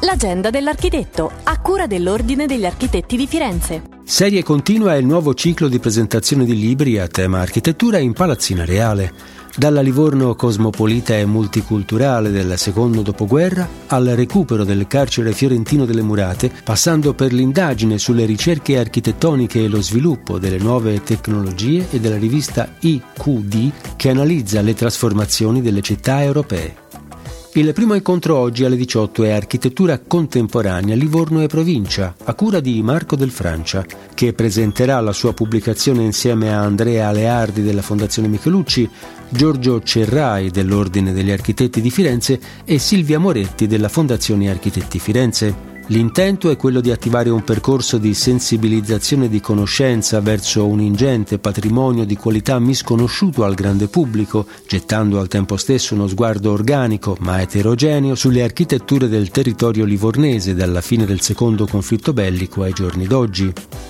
L'Agenda dell'Architetto, a cura dell'Ordine degli Architetti di Firenze. Serie Continua è il nuovo ciclo di presentazione di libri a tema architettura in Palazzina Reale. Dalla Livorno cosmopolita e multiculturale del secondo dopoguerra al recupero del carcere fiorentino delle Murate, passando per l'indagine sulle ricerche architettoniche e lo sviluppo delle nuove tecnologie e della rivista IQD che analizza le trasformazioni delle città europee. Il primo incontro oggi alle 18 è Architettura contemporanea Livorno e provincia, a cura di Marco Del Francia, che presenterà la sua pubblicazione insieme a Andrea Aleardi della Fondazione Michelucci, Giorgio Cerrai dell'Ordine degli Architetti di Firenze e Silvia Moretti della Fondazione Architetti Firenze. L'intento è quello di attivare un percorso di sensibilizzazione e di conoscenza verso un ingente patrimonio di qualità misconosciuto al grande pubblico, gettando al tempo stesso uno sguardo organico ma eterogeneo sulle architetture del territorio livornese dalla fine del secondo conflitto bellico ai giorni d'oggi.